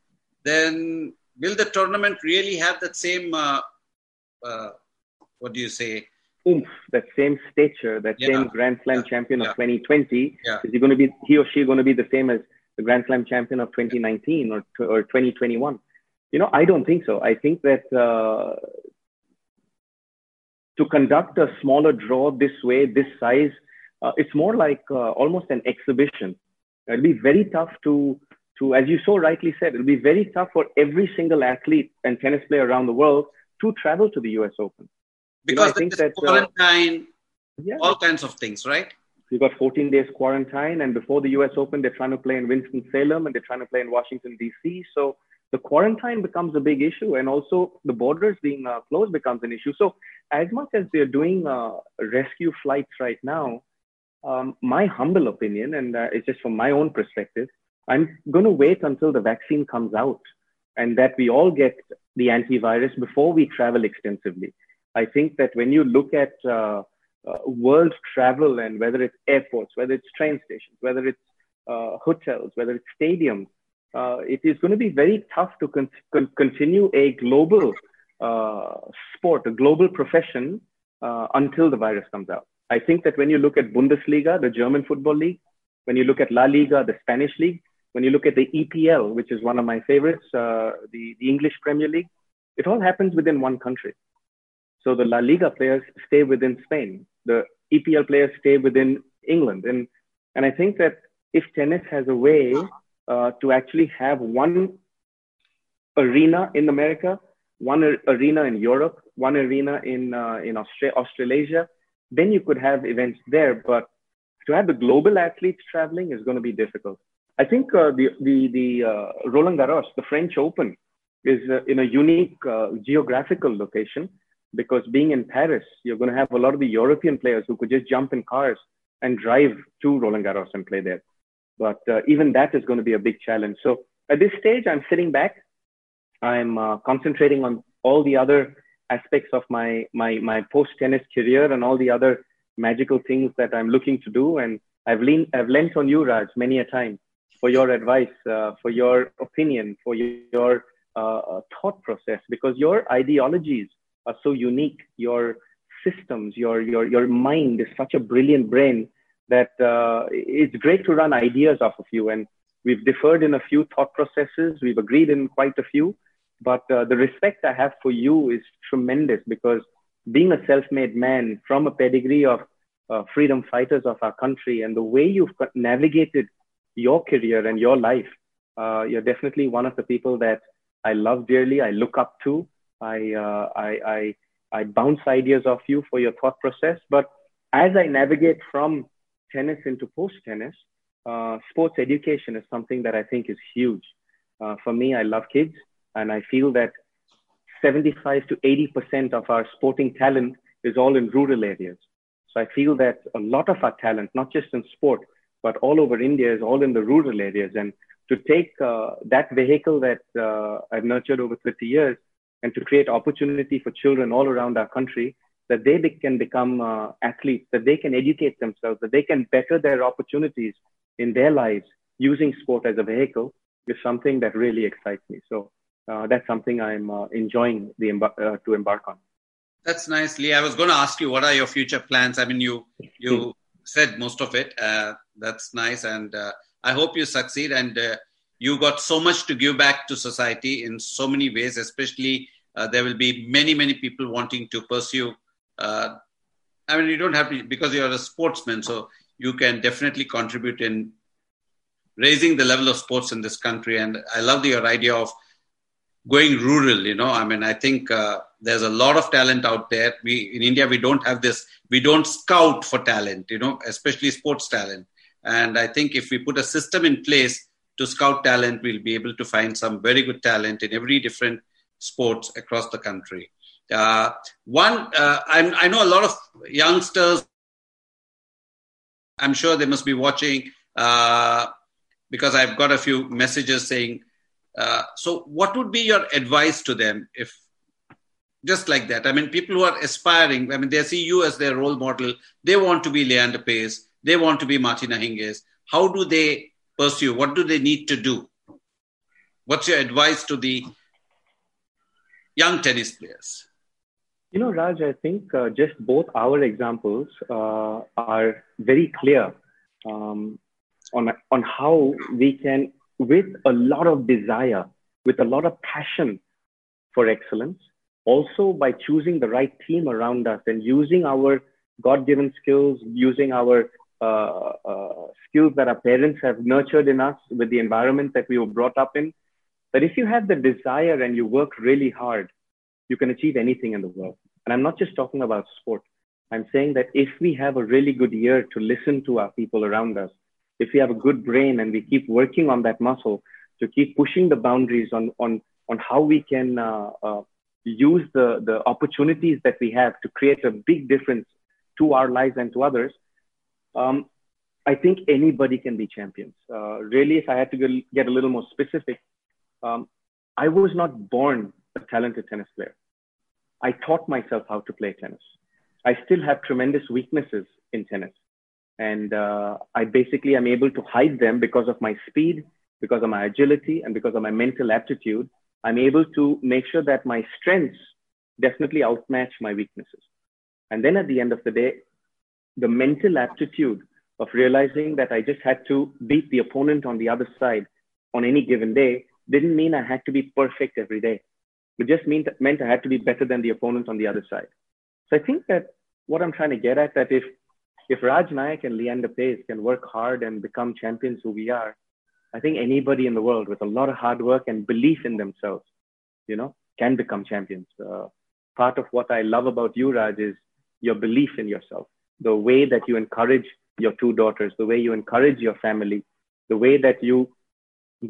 then will the tournament really have that same... what do you say? Oomph, that same stature, that same Grand Slam champion of 2020. Yeah. Is he or she going to be the same as the Grand Slam champion of 2019 or 2021? You know, I don't think so. I think that to conduct a smaller draw this way, this size, it's more like almost an exhibition. It'll be very tough to, as you so rightly said, it'll be very tough for every single athlete and tennis player around the world to travel to the US Open. Because I think that quarantine, all kinds of things, right? You've got 14 days quarantine, and before the US Open, they're trying to play in Winston-Salem and they're trying to play in Washington, D.C. So the quarantine becomes a big issue, and also the borders being closed becomes an issue. So as much as they're doing rescue flights right now, my humble opinion, and it's just from my own perspective, I'm going to wait until the vaccine comes out and that we all get the antivirus before we travel extensively. I think that when you look at world travel, and whether it's airports, whether it's train stations, whether it's hotels, whether it's stadiums, it is going to be very tough to continue a global sport, a global profession until the virus comes out. I think that when you look at Bundesliga, the German football league, when you look at La Liga, the Spanish league, when you look at the EPL, which is one of my favorites, the English Premier League, it all happens within one country. So the La Liga players stay within Spain. The EPL players stay within England. And I think that if tennis has a way to actually have one arena in America, one arena in Europe, one arena in Australasia, then you could have events there. But to have the global athletes traveling is going to be difficult. I think the Roland Garros, the French Open, is in a unique geographical location. Because being in Paris, you're going to have a lot of the European players who could just jump in cars and drive to Roland Garros and play there. But even that is going to be a big challenge. So at this stage, I'm sitting back. I'm concentrating on all the other aspects of my post-tennis career and all the other magical things that I'm looking to do. And I've lent on you, Raj, many a time for your advice, for your opinion, for your thought process, because your ideologies are so unique. Your systems, your mind is such a brilliant brain that it's great to run ideas off of you. And we've differed in a few thought processes. We've agreed in quite a few. But the respect I have for you is tremendous, because being a self-made man from a pedigree of freedom fighters of our country, and the way you've navigated your career and your life, you're definitely one of the people that I love dearly, I look up to. I bounce ideas off you for your thought process. But as I navigate from tennis into post-tennis, sports education is something that I think is huge. For me, I love kids, and I feel that 75 to 80% of our sporting talent is all in rural areas. So I feel that a lot of our talent, not just in sport, but all over India, is all in the rural areas. And to take that vehicle that I've nurtured over 30 years, and to create opportunity for children all around our country, that they can become athletes, that they can educate themselves, that they can better their opportunities in their lives using sport as a vehicle, is something that really excites me. So that's something I'm enjoying to embark on. That's nice, Lee. I was going to ask you, what are your future plans? I mean, you said most of it. That's nice. And I hope you succeed. And you got so much to give back to society in so many ways, especially there will be many, many people wanting to pursue. I mean, you don't have to, because you're a sportsman, so you can definitely contribute in raising the level of sports in this country. And I love your idea of going rural, you know. I mean, I think there's a lot of talent out there. In India, we don't have this. We don't scout for talent, you know, especially sports talent. And I think if we put a system in place to scout talent, we'll be able to find some very good talent in every different sports across the country. I know a lot of youngsters, I'm sure they must be watching, because I've got a few messages saying, so what would be your advice to them? If just like that, I mean, people who are aspiring, I mean, they see you as their role model. They want to be Leander Paes. They want to be Martina Hingis. How do they pursue? What do they need to do? What's your advice to the young tennis players? You know, Raj, I think just both our examples are very clear on how we can, with a lot of desire, with a lot of passion for excellence, also by choosing the right team around us and using our God-given skills, using our skills that our parents have nurtured in us with the environment that we were brought up in, that if you have the desire and you work really hard, you can achieve anything in the world. And I'm not just talking about sport. I'm saying that if we have a really good ear to listen to our people around us, if we have a good brain and we keep working on that muscle to keep pushing the boundaries on how we can use the opportunities that we have to create a big difference to our lives and to others, I think anybody can be champions. Really, if I had to get a little more specific, I was not born a talented tennis player. I taught myself how to play tennis. I still have tremendous weaknesses in tennis. And I basically am able to hide them because of my speed, because of my agility, and because of my mental aptitude. I'm able to make sure that my strengths definitely outmatch my weaknesses. And then at the end of the day, the mental aptitude of realizing that I just had to beat the opponent on the other side on any given day didn't mean I had to be perfect every day. It just meant I had to be better than the opponent on the other side. So I think that what I'm trying to get at, that if Raj Nayak and Leander Paes can work hard and become champions who we are, I think anybody in the world with a lot of hard work and belief in themselves, you know, can become champions. Part of what I love about you, Raj, is your belief in yourself, the way that you encourage your two daughters, the way you encourage your family, the way that you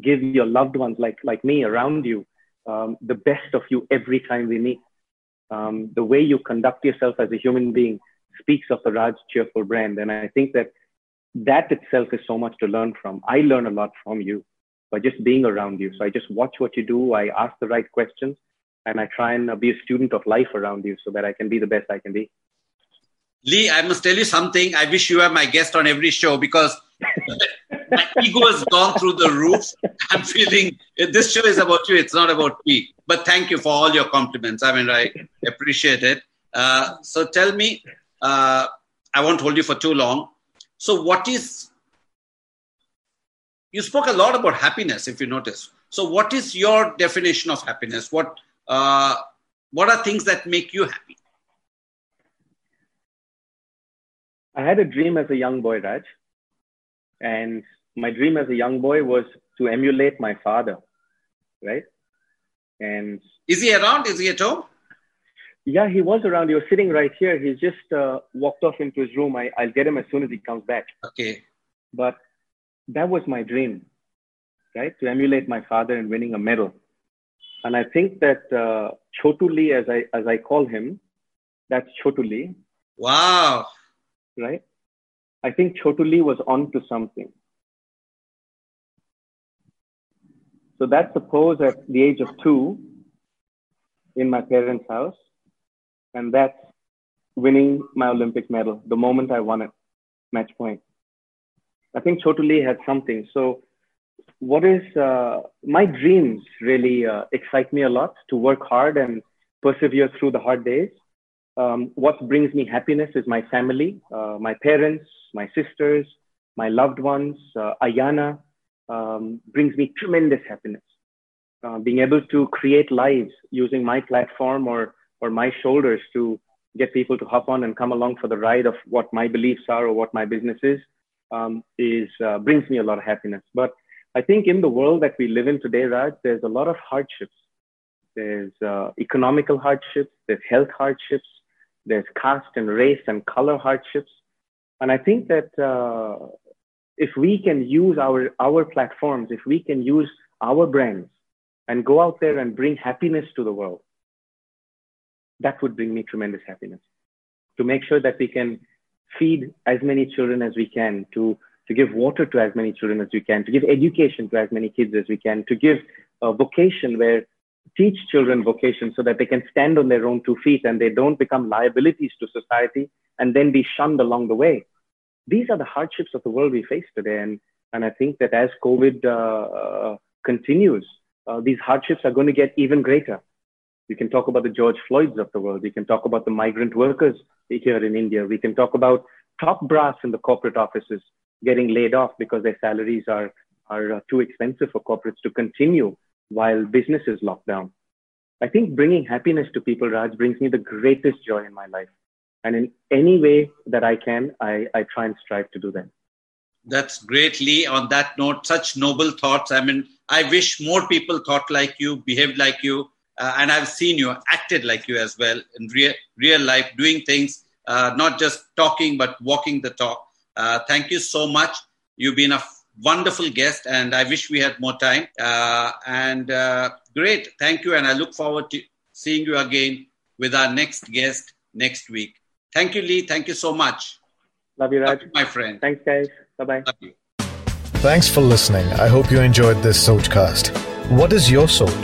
give your loved ones like me around you the best of you every time we meet. The way you conduct yourself as a human being speaks of the Raj Cheerful brand. And I think that itself is so much to learn from. I learn a lot from you by just being around you. So I just watch what you do. I ask the right questions and I try and be a student of life around you so that I can be the best I can be. Lee, I must tell you something. I wish you were my guest on every show because my ego has gone through the roof. I'm feeling this show is about you. It's not about me. But thank you for all your compliments. I mean, I appreciate it. So tell me, I won't hold you for too long. So you spoke a lot about happiness, if you notice. So what is your definition of happiness? What are things that make you happy? I had a dream as a young boy, Raj. And my dream as a young boy was to emulate my father, right? And is he around? Is he at home? Yeah, he was around. He was sitting right here. He's just walked off into his room. I'll get him as soon as he comes back. Okay. But that was my dream, right? To emulate my father in winning a medal. And I think that Chotu Lee, as I call him, that's Chotu Lee. Wow. Right? I think Chotu Lee was onto something. So that's the pose at the age of 2 in my parents' house. And that's winning my Olympic medal, the moment I won it, match point. I think Chotu Lee had something. So what is my dreams really excite me a lot, to work hard and persevere through the hard days. What brings me happiness is my family, my parents, my sisters, my loved ones. Ayana brings me tremendous happiness. Being able to create lives using my platform or my shoulders to get people to hop on and come along for the ride of what my beliefs are or what my business is brings me a lot of happiness. But I think in the world that we live in today, Raj, there's a lot of hardships. There's economical hardships, there's health hardships, there's caste and race and color hardships. And I think that if we can use our platforms, if we can use our brands and go out there and bring happiness to the world, that would bring me tremendous happiness. To make sure that we can feed as many children as we can, to give water to as many children as we can, to give education to as many kids as we can, to give a vocation teach children vocation so that they can stand on their own two feet and they don't become liabilities to society and then be shunned along the way. These are the hardships of the world we face today. And I think that as COVID continues, these hardships are going to get even greater. You can talk about the George Floyds of the world. We can talk about the migrant workers here in India. We can talk about top brass in the corporate offices getting laid off because their salaries are too expensive for corporates to continue while business is locked down. I think bringing happiness to people, Raj, brings me the greatest joy in my life. And in any way that I can, I try and strive to do that. That's great, Lee. On that note, such noble thoughts. I mean, I wish more people thought like you, behaved like you. And I've seen you acted like you as well in real life, doing things, not just talking, but walking the talk. Thank you so much. You've been a wonderful guest, and I wish we had more time. Great. Thank you. And I look forward to seeing you again with our next guest next week. Thank you, Lee. Thank you so much. Love you, Raj. Love you, my friend. Thanks, guys. Bye-bye. Love you. Thanks for listening. I hope you enjoyed this Sochcast. What is your Soch?